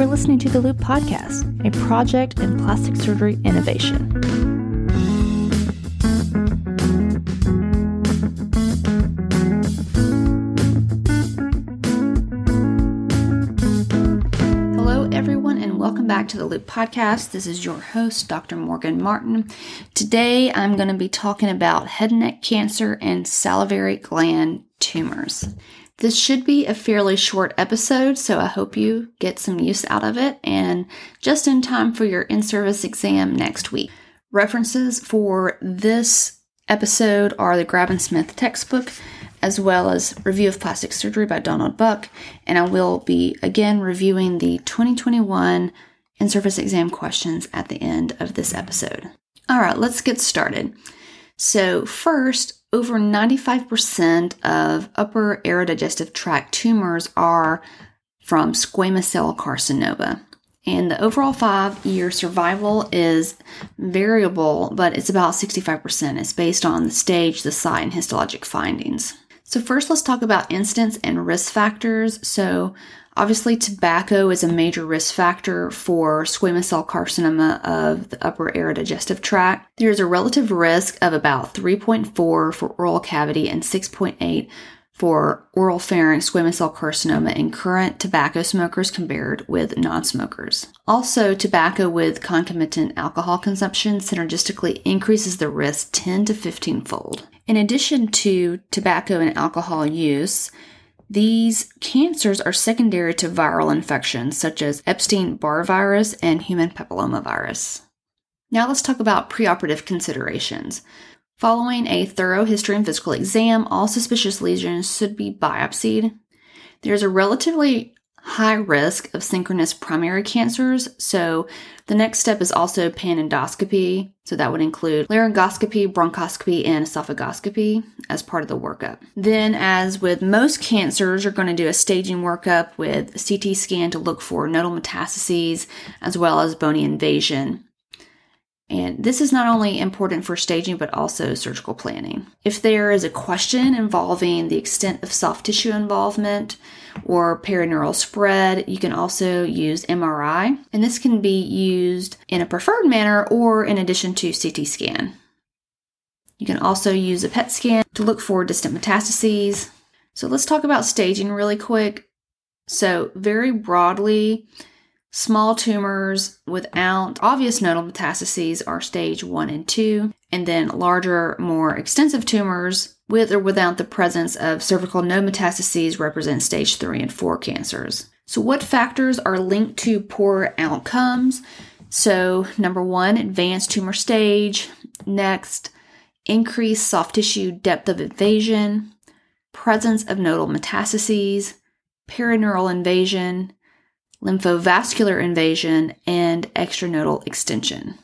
You are listening to the Loupe Podcast, a project in plastic surgery innovation. Hello, everyone, and welcome back to the Loupe Podcast. This is your host, Dr. Morgan Martin. Today, I'm going to be talking about head and neck cancer and salivary gland tumors. This should be a fairly short episode, so I hope you get some use out of it and just in time for your in-service exam next week. References for this episode are the Grabb and Smith textbook, as well as Review of Plastic Surgery by Donald Buck, and I will be, again, reviewing the 2021 in-service exam questions at the end of this episode. All right, let's get started. So first, over 95% of upper aerodigestive tract tumors are from squamous cell carcinoma. And the overall 5-year survival is variable, but it's about 65%. It's based on the stage, the site, and histologic findings. So first, let's talk about incidence and risk factors. So obviously, tobacco is a major risk factor for squamous cell carcinoma of the upper aerodigestive tract. There is a relative risk of about 3.4 for oral cavity and 6.8 for oral pharynx squamous cell carcinoma in current tobacco smokers compared with non-smokers. Also, tobacco with concomitant alcohol consumption synergistically increases the risk 10 to 15-fold. In addition to tobacco and alcohol use, these cancers are secondary to viral infections such as Epstein-Barr virus and human papillomavirus. Now let's talk about preoperative considerations. Following a thorough history and physical exam, all suspicious lesions should be biopsied. There's a relatively high risk of synchronous primary cancers, so the next step is also panendoscopy. So that would include laryngoscopy, bronchoscopy, and esophagoscopy as part of the workup. Then, as with most cancers, you're going to do a staging workup with a CT scan to look for nodal metastases as well as bony invasion. And this is not only important for staging, but also surgical planning. If there is a question involving the extent of soft tissue involvement or perineural spread, you can also use MRI. And this can be used in a preferred manner or in addition to CT scan. You can also use a PET scan to look for distant metastases. So let's talk about staging really quick. So very broadly, small tumors without obvious nodal metastases are stage 1 and 2, and then larger, more extensive tumors with or without the presence of cervical node metastases represent stage 3 and 4 cancers. So what factors are linked to poor outcomes? So number 1, advanced tumor stage. Next, increased soft tissue depth of invasion, presence of nodal metastases, perineural invasion, lymphovascular invasion, and extranodal extension.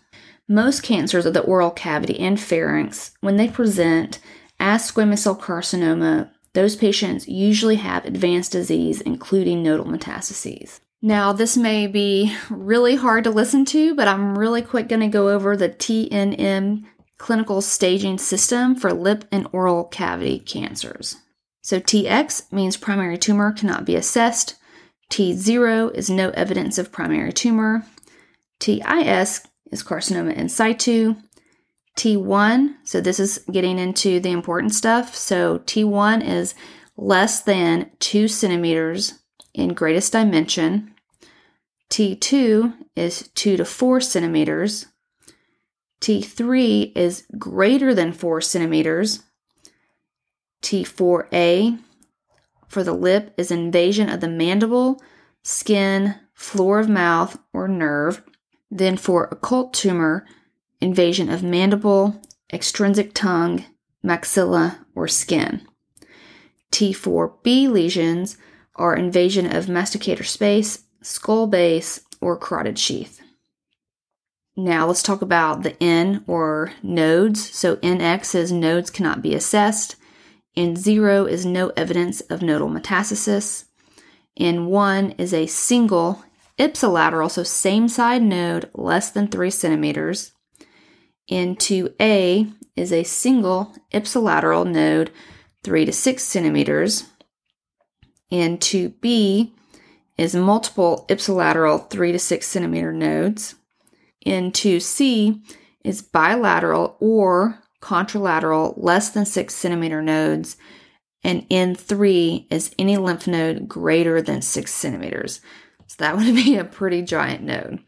Most cancers of the oral cavity and pharynx, when they present as squamous cell carcinoma, those patients usually have advanced disease, including nodal metastases. Now, this may be really hard to listen to, but I'm really quick going to go over the TNM clinical staging system for lip and oral cavity cancers. So TX means primary tumor cannot be assessed. T0 is no evidence of primary tumor. TIS is carcinoma in situ. T1, so this is getting into the important stuff. So T1 is less than 2 centimeters in greatest dimension. T2 is 2 to 4 centimeters. T3 is greater than 4 centimeters. T4A for the lip is invasion of the mandible, skin, floor of mouth, or nerve. Then for occult tumor, invasion of mandible, extrinsic tongue, maxilla, or skin. T4B lesions are invasion of masticator space, skull base, or carotid sheath. Now let's talk about the N or nodes. So NX says nodes cannot be assessed. N0 is no evidence of nodal metastasis. N1 is a single ipsilateral, so same side node, less than 3 centimeters. N2A is a single ipsilateral node, 3 to 6 centimeters. N2B is multiple ipsilateral 3 to 6 centimeter nodes. N2C is bilateral or contralateral less than 6 centimeter nodes. And N3 is any lymph node greater than 6 centimeters. So that would be a pretty giant node.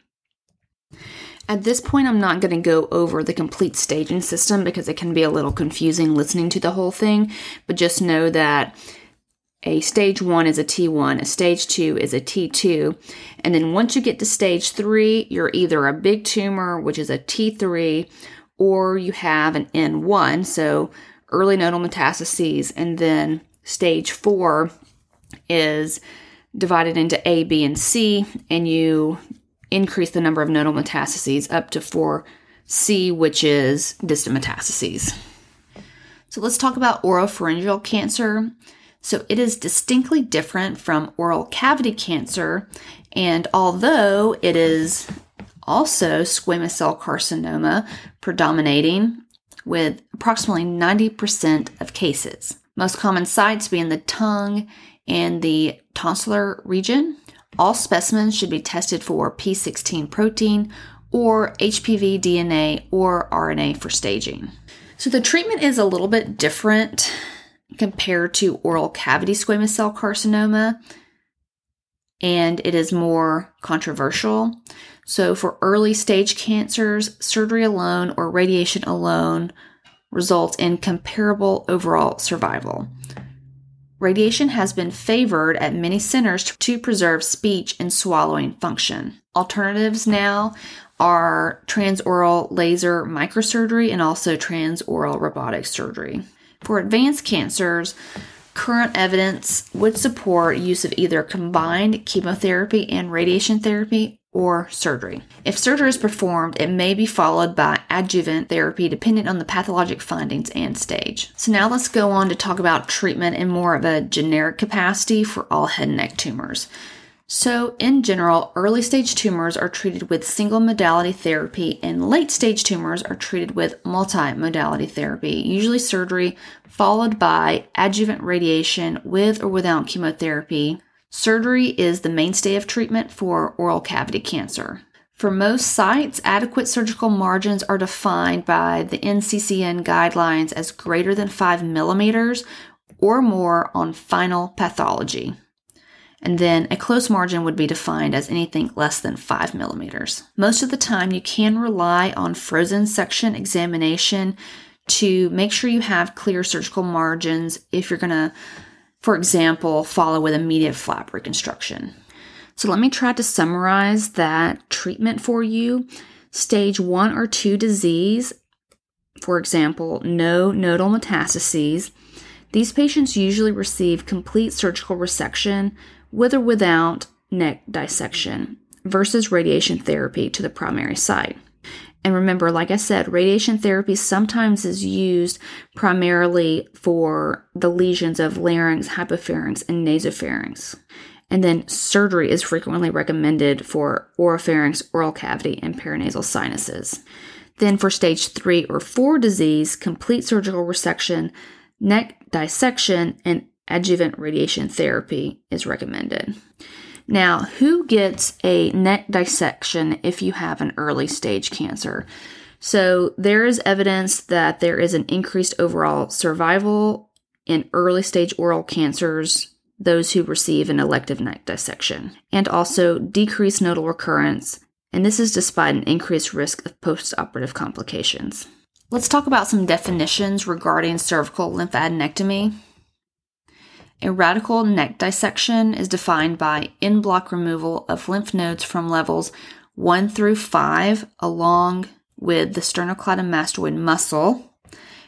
At this point, I'm not going to go over the complete staging system because it can be a little confusing listening to the whole thing, but just know that a stage 1 is a T1, a stage 2 is a T2, and then once you get to stage 3, you're either a big tumor, which is a T3, or you have an N1, so early nodal metastases, and then stage 4 is divided into A, B, and C, and you increase the number of nodal metastases up to 4C, which is distant metastases. So let's talk about oropharyngeal cancer. So it is distinctly different from oral cavity cancer, and although it is also squamous cell carcinoma predominating with approximately 90% of cases. Most common sites being the tongue and the tonsillar region. All specimens should be tested for P16 protein or HPV DNA or RNA for staging. So the treatment is a little bit different compared to oral cavity squamous cell carcinoma, and it is more controversial. So for early stage cancers, surgery alone or radiation alone results in comparable overall survival. Radiation has been favored at many centers to preserve speech and swallowing function. Alternatives now are transoral laser microsurgery and also transoral robotic surgery. For advanced cancers, current evidence would support use of either combined chemotherapy and radiation therapy or surgery. If surgery is performed, it may be followed by adjuvant therapy depending on the pathologic findings and stage. So now let's go on to talk about treatment in more of a generic capacity for all head and neck tumors. So in general, early stage tumors are treated with single modality therapy and late stage tumors are treated with multi-modality therapy, usually surgery followed by adjuvant radiation with or without chemotherapy. Surgery is the mainstay of treatment for oral cavity cancer. For most sites, adequate surgical margins are defined by the NCCN guidelines as greater than 5 millimeters or more on final pathology. And then a close margin would be defined as anything less than 5 millimeters. Most of the time, you can rely on frozen section examination to make sure you have clear surgical margins if you're going to, for example, follow with immediate flap reconstruction. So let me try to summarize that treatment for you. Stage 1 or 2 disease, for example, no nodal metastases. These patients usually receive complete surgical resection with or without neck dissection versus radiation therapy to the primary site. And remember, like I said, radiation therapy sometimes is used primarily for the lesions of larynx, hypopharynx, and nasopharynx. And then surgery is frequently recommended for oropharynx, oral cavity, and paranasal sinuses. Then for stage 3 or 4 disease, complete surgical resection, neck dissection, and adjuvant radiation therapy is recommended. Now, who gets a neck dissection if you have an early stage cancer? So there is evidence that there is an increased overall survival in early stage oral cancers, those who receive an elective neck dissection, and also decreased nodal recurrence, and this is despite an increased risk of postoperative complications. Let's talk about some definitions regarding cervical lymphadenectomy. A radical neck dissection is defined by in-block removal of lymph nodes from levels 1 through 5 along with the sternocleidomastoid muscle,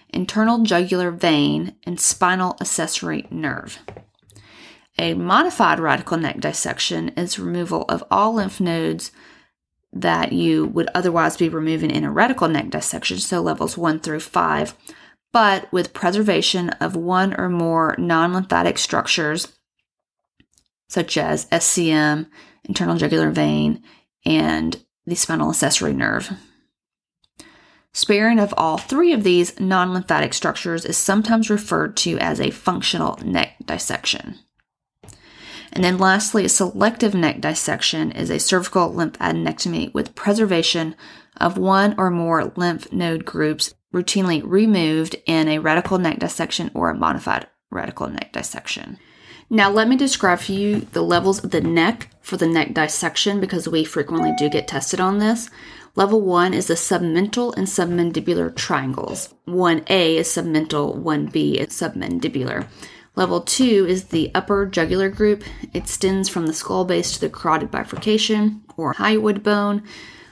internal jugular vein, and spinal accessory nerve. A modified radical neck dissection is removal of all lymph nodes that you would otherwise be removing in a radical neck dissection, so levels 1 through 5, but with preservation of one or more non-lymphatic structures, such as SCM, internal jugular vein, and the spinal accessory nerve. Sparing of all 3 of these non-lymphatic structures is sometimes referred to as a functional neck dissection. And then lastly, a selective neck dissection is a cervical lymphadenectomy with preservation of one or more lymph node groups routinely removed in a radical neck dissection or a modified radical neck dissection. Now, let me describe for you the levels of the neck for the neck dissection, because we frequently do get tested on this. Level 1 is the submental and submandibular triangles. 1A is submental, 1B is submandibular. Level 2 is the upper jugular group. It extends from the skull base to the carotid bifurcation or hyoid bone.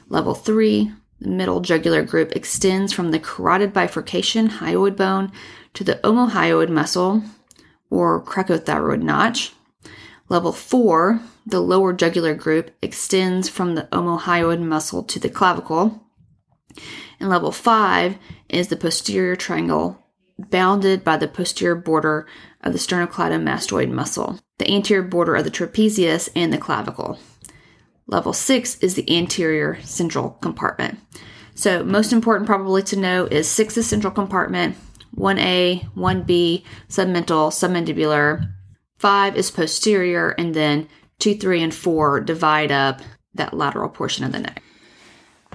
Level 3, the middle jugular group, extends from the carotid bifurcation, hyoid bone, to the omohyoid muscle or cricothyroid notch. Level 4, the lower jugular group, extends from the omohyoid muscle to the clavicle. And level 5 is the posterior triangle, bounded by the posterior border of the sternocleidomastoid muscle, the anterior border of the trapezius, and the clavicle. Level 6 is the anterior central compartment. So most important probably to know is 6 is central compartment, 1A, 1B, submental, submandibular, 5 is posterior, and then 2, 3, and 4 divide up that lateral portion of the neck.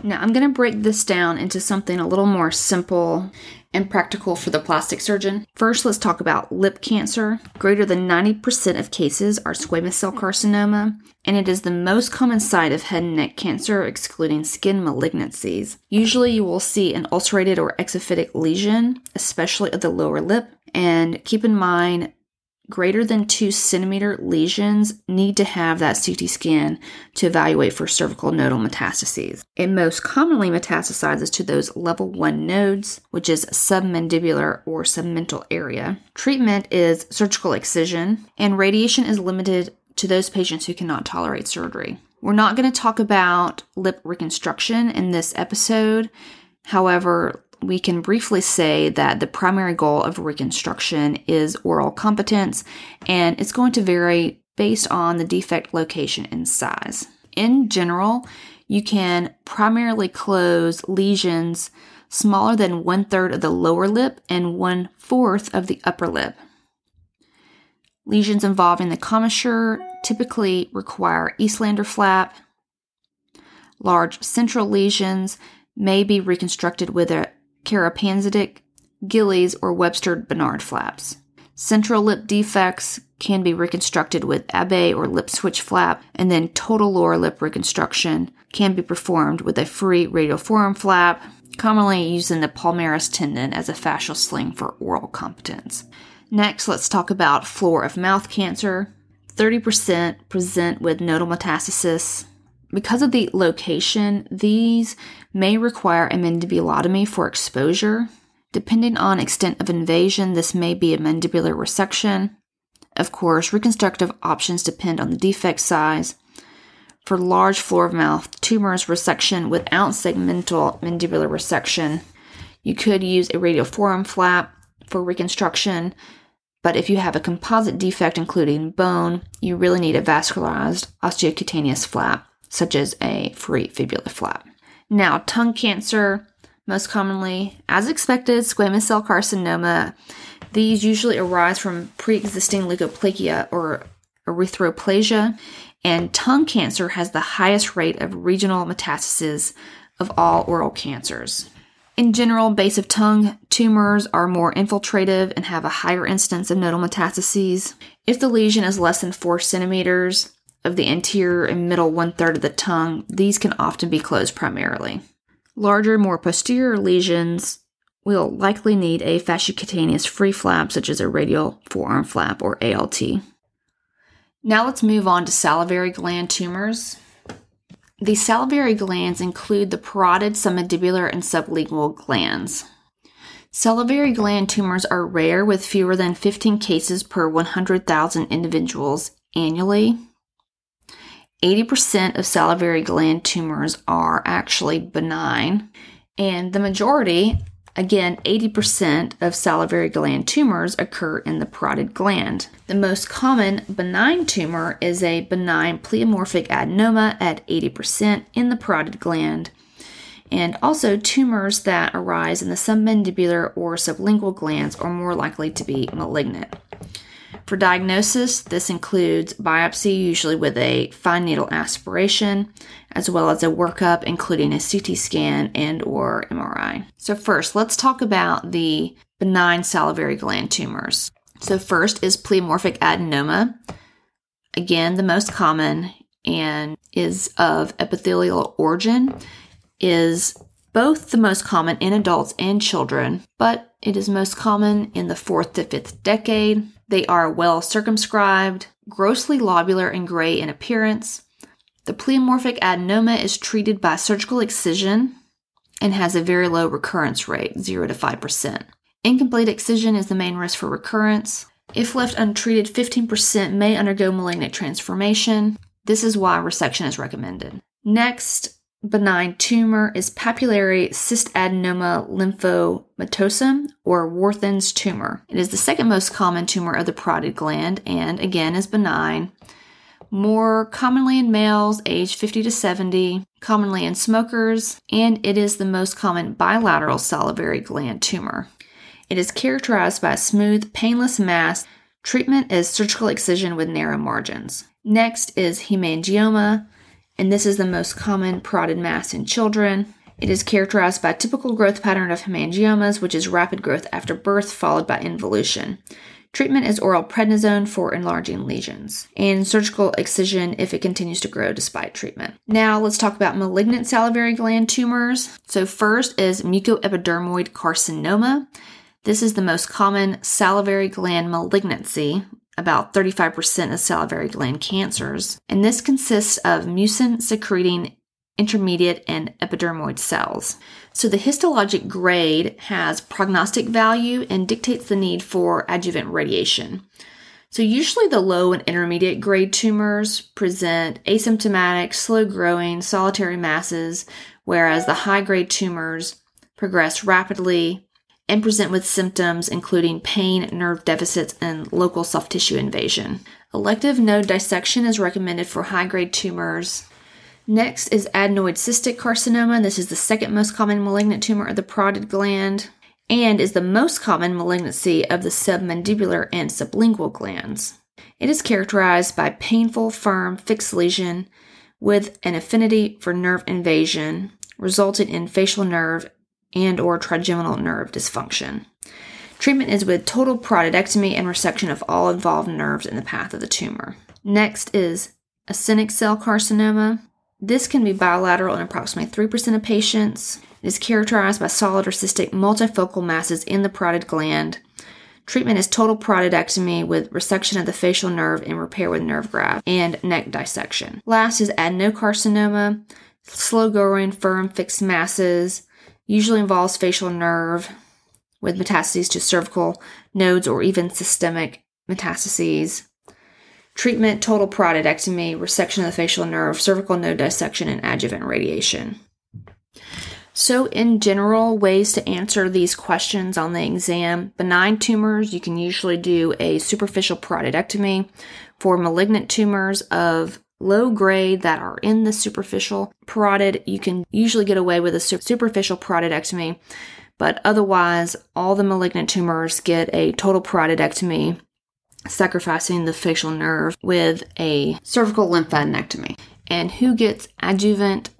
Now I'm going to break this down into something a little more simple and practical for the plastic surgeon. First, let's talk about lip cancer. Greater than 90% of cases are squamous cell carcinoma, and it is the most common site of head and neck cancer, excluding skin malignancies. Usually you will see an ulcerated or exophytic lesion, especially of the lower lip, and keep in mind greater than 2 centimeter lesions need to have that CT scan to evaluate for cervical nodal metastases. It most commonly metastasizes to those level 1 nodes, which is submandibular or submental area. Treatment is surgical excision, and radiation is limited to those patients who cannot tolerate surgery. We're not going to talk about lip reconstruction in this episode. However, we can briefly say that the primary goal of reconstruction is oral competence, and it's going to vary based on the defect location and size. In general, you can primarily close lesions smaller than 1/3 of the lower lip and 1/4 of the upper lip. Lesions involving the commissure typically require Eastlander flap. Large central lesions may be reconstructed with a Karapandzic, Gillies, or Webster-Bernard flaps. Central lip defects can be reconstructed with Abbe or lip switch flap, and then total lower lip reconstruction can be performed with a free radioforum flap, commonly using the palmaris tendon as a fascial sling for oral competence. Next, let's talk about floor of mouth cancer. 30% present with nodal metastasis. Because of the location, these may require a mandibulotomy for exposure. Depending on extent of invasion, this may be a mandibular resection. Of course, reconstructive options depend on the defect size. For large floor of mouth tumors, resection without segmental mandibular resection. You could use a radioforum flap for reconstruction, but if you have a composite defect including bone, you really need a vascularized osteocutaneous flap, such as a free fibula flap. Now, tongue cancer, most commonly, as expected, squamous cell carcinoma. These usually arise from pre-existing leukoplakia or erythroplasia, and tongue cancer has the highest rate of regional metastases of all oral cancers. In general, base of tongue tumors are more infiltrative and have a higher incidence of nodal metastases. If the lesion is less than 4 centimeters, of the anterior and middle 1/3 of the tongue, these can often be closed primarily. Larger, more posterior lesions will likely need a fasciocutaneous free flap, such as a radial forearm flap or ALT. Now let's move on to salivary gland tumors. The salivary glands include the parotid, submandibular, and sublingual glands. Salivary gland tumors are rare, with fewer than 15 cases per 100,000 individuals annually. 80% of salivary gland tumors are actually benign, and the majority, again, 80% of salivary gland tumors occur in the parotid gland. The most common benign tumor is a benign pleomorphic adenoma at 80% in the parotid gland, and also tumors that arise in the submandibular or sublingual glands are more likely to be malignant. For diagnosis, this includes biopsy, usually with a fine needle aspiration, as well as a workup, including a CT scan and or MRI. So first, let's talk about the benign salivary gland tumors. So first is pleomorphic adenoma. Again, the most common and is of epithelial origin, is both the most common in adults and children, but it is most common in the 4th to 5th decade. They are well circumscribed, grossly lobular and gray in appearance. The pleomorphic adenoma is treated by surgical excision and has a very low recurrence rate, 0 to 5%. Incomplete excision is the main risk for recurrence. If left untreated, 15% may undergo malignant transformation. This is why resection is recommended. Next benign tumor is papillary cystadenoma lymphomatosum, or Warthin's tumor. It is the second most common tumor of the parotid gland and, again, is benign. More commonly in males aged 50 to 70, commonly in smokers, and it is the most common bilateral salivary gland tumor. It is characterized by a smooth, painless mass. Treatment is surgical excision with narrow margins. Next is hemangioma, and this is the most common parotid mass in children. It is characterized by a typical growth pattern of hemangiomas, which is rapid growth after birth followed by involution. Treatment is oral prednisone for enlarging lesions and surgical excision if it continues to grow despite treatment. Now let's talk about malignant salivary gland tumors. So first is mucoepidermoid carcinoma. This is the most common salivary gland malignancy, about 35% of salivary gland cancers, and this consists of mucin-secreting intermediate and epidermoid cells. So the histologic grade has prognostic value and dictates the need for adjuvant radiation. So usually the low and intermediate grade tumors present asymptomatic, slow-growing, solitary masses, whereas the high-grade tumors progress rapidly and present with symptoms including pain, nerve deficits, and local soft tissue invasion. Elective node dissection is recommended for high-grade tumors. Next is adenoid cystic carcinoma. This is the second most common malignant tumor of the parotid gland and is the most common malignancy of the submandibular and sublingual glands. It is characterized by painful, firm, fixed lesion with an affinity for nerve invasion, resulting in facial nerve and or trigeminal nerve dysfunction. Treatment is with total parotidectomy and resection of all involved nerves in the path of the tumor. Next is acinic cell carcinoma. This can be bilateral in approximately 3% of patients. It is characterized by solid or cystic multifocal masses in the parotid gland. Treatment is total parotidectomy with resection of the facial nerve and repair with nerve graft and neck dissection. Last is adenocarcinoma, slow-growing, firm, fixed masses. Usually involves facial nerve with metastases to cervical nodes or even systemic metastases. Treatment, total parotidectomy, resection of the facial nerve, cervical node dissection, and adjuvant radiation. So in general, ways to answer these questions on the exam. Benign tumors, you can usually do a superficial parotidectomy. For malignant tumors of low grade that are in the superficial parotid, you can usually get away with a superficial parotidectomy, but otherwise all the malignant tumors get a total parotidectomy, sacrificing the facial nerve with a cervical lymphadenectomy. And who gets adjuvant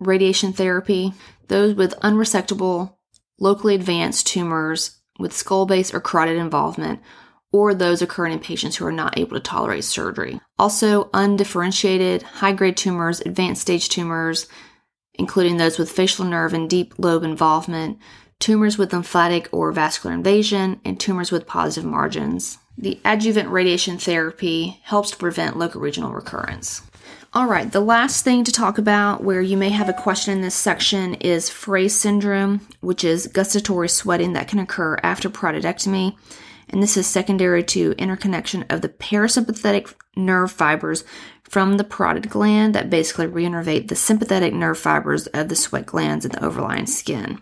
radiation therapy? Those with unresectable, locally advanced tumors with skull base or carotid involvement, or those occurring in patients who are not able to tolerate surgery. Also, undifferentiated, high-grade tumors, advanced-stage tumors, including those with facial nerve and deep lobe involvement, tumors with lymphatic or vascular invasion, and tumors with positive margins. The adjuvant radiation therapy helps to prevent locoregional recurrence. All right, the last thing to talk about where you may have a question in this section is Frey syndrome, which is gustatory sweating that can occur after parotidectomy. And this is secondary to interconnection of the parasympathetic nerve fibers from the parotid gland that basically reinnervate the sympathetic nerve fibers of the sweat glands and the overlying skin.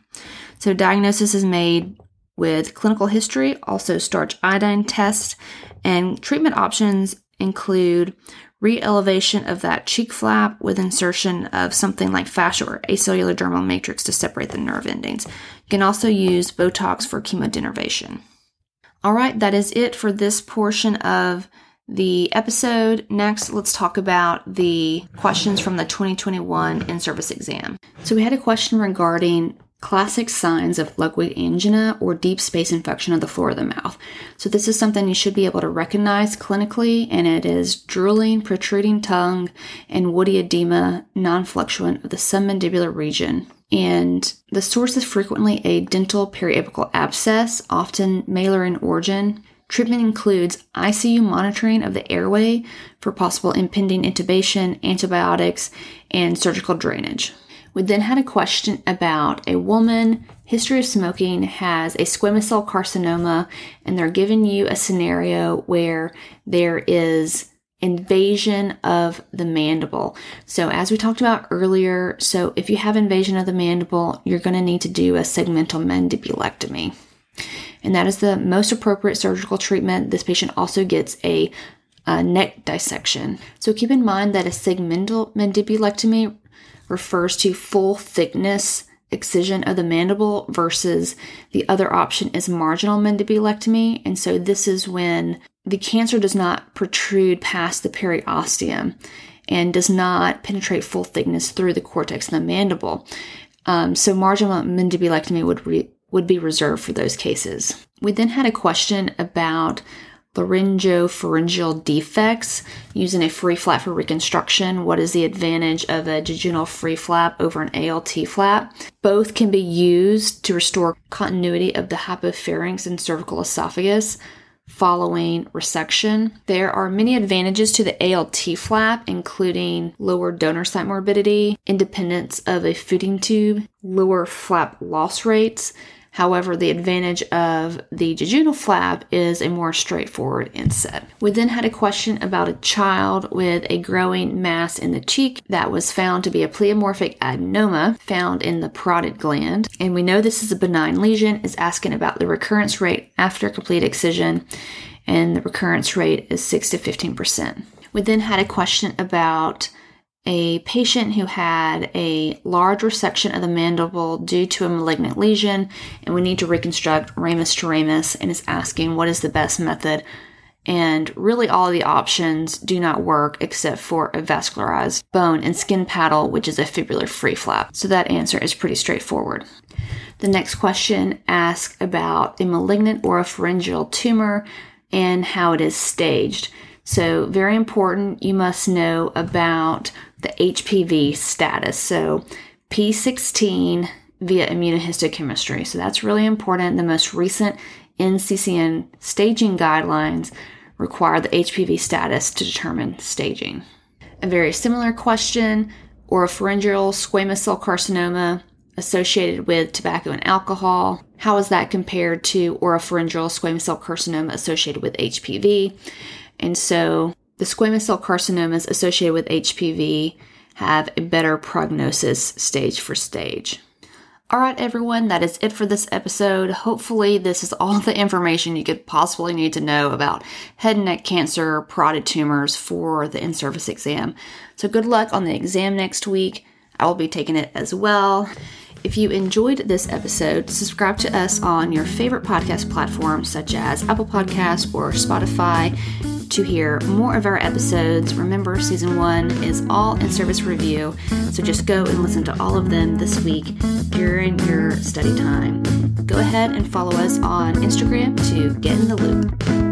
So diagnosis is made with clinical history, also starch iodine test, and treatment options include re-elevation of that cheek flap with insertion of something like fascia or acellular dermal matrix to separate the nerve endings. You can also use Botox for chemodenervation. All right, that is it for this portion of the episode. Next, let's talk about the questions from the 2021 in-service exam. So we had a question regarding classic signs of Ludwig angina or deep space infection of the floor of the mouth. So this is something you should be able to recognize clinically, and it is drooling, protruding tongue, and woody edema, non-fluctuant of the submandibular region. And the source is frequently a dental periapical abscess, often malar in origin. Treatment includes ICU monitoring of the airway for possible impending intubation, antibiotics, and surgical drainage. We then had a question about a woman, history of smoking, has a squamous cell carcinoma, and they're giving you a scenario where there is invasion of the mandible. So as we talked about earlier, so if you have invasion of the mandible, you're going to need to do a segmental mandibulectomy. And that is the most appropriate surgical treatment. This patient also gets a neck dissection. So keep in mind that a segmental mandibulectomy refers to full thickness excision of the mandible versus the other option is marginal mandibulectomy. And so this is when the cancer does not protrude past the periosteum and does not penetrate full thickness through the cortex and the mandible. So marginal mandibulectomy would be reserved for those cases. We then had a question about laryngopharyngeal defects using a free flap for reconstruction. What is the advantage of a jejunal free flap over an ALT flap? Both can be used to restore continuity of the hypopharynx and cervical esophagus following resection. There are many advantages to the ALT flap, including lower donor site morbidity, independence of a feeding tube, lower flap loss rates. However, the advantage of the jejunal flap is a more straightforward inset. We then had a question about a child with a growing mass in the cheek that was found to be a pleomorphic adenoma found in the parotid gland. And we know this is a benign lesion, is asking about the recurrence rate after complete excision, and the recurrence rate is 6 to 15%. We then had a question about a patient who had a large resection of the mandible due to a malignant lesion, and we need to reconstruct ramus to ramus, and is asking what is the best method. And really all of the options do not work except for a vascularized bone and skin paddle, which is a fibular free flap. So that answer is pretty straightforward. The next question asks about a malignant oropharyngeal tumor and how it is staged. So very important, you must know about the HPV status. So P16 via immunohistochemistry. So that's really important. The most recent NCCN staging guidelines require the HPV status to determine staging. A very similar question, oropharyngeal squamous cell carcinoma associated with tobacco and alcohol. How is that compared to oropharyngeal squamous cell carcinoma associated with HPV? And so the squamous cell carcinomas associated with HPV have a better prognosis stage for stage. All right, everyone, that is it for this episode. Hopefully this is all the information you could possibly need to know about head and neck cancer, parotid tumors for the in-service exam. So good luck on the exam next week. I will be taking it as well. If you enjoyed this episode, subscribe to us on your favorite podcast platforms such as Apple Podcasts or Spotify to hear more of our episodes. Remember, season 1 is all in-service review, so just go and listen to all of them this week during your study time. Go ahead and follow us on Instagram to get in the loop.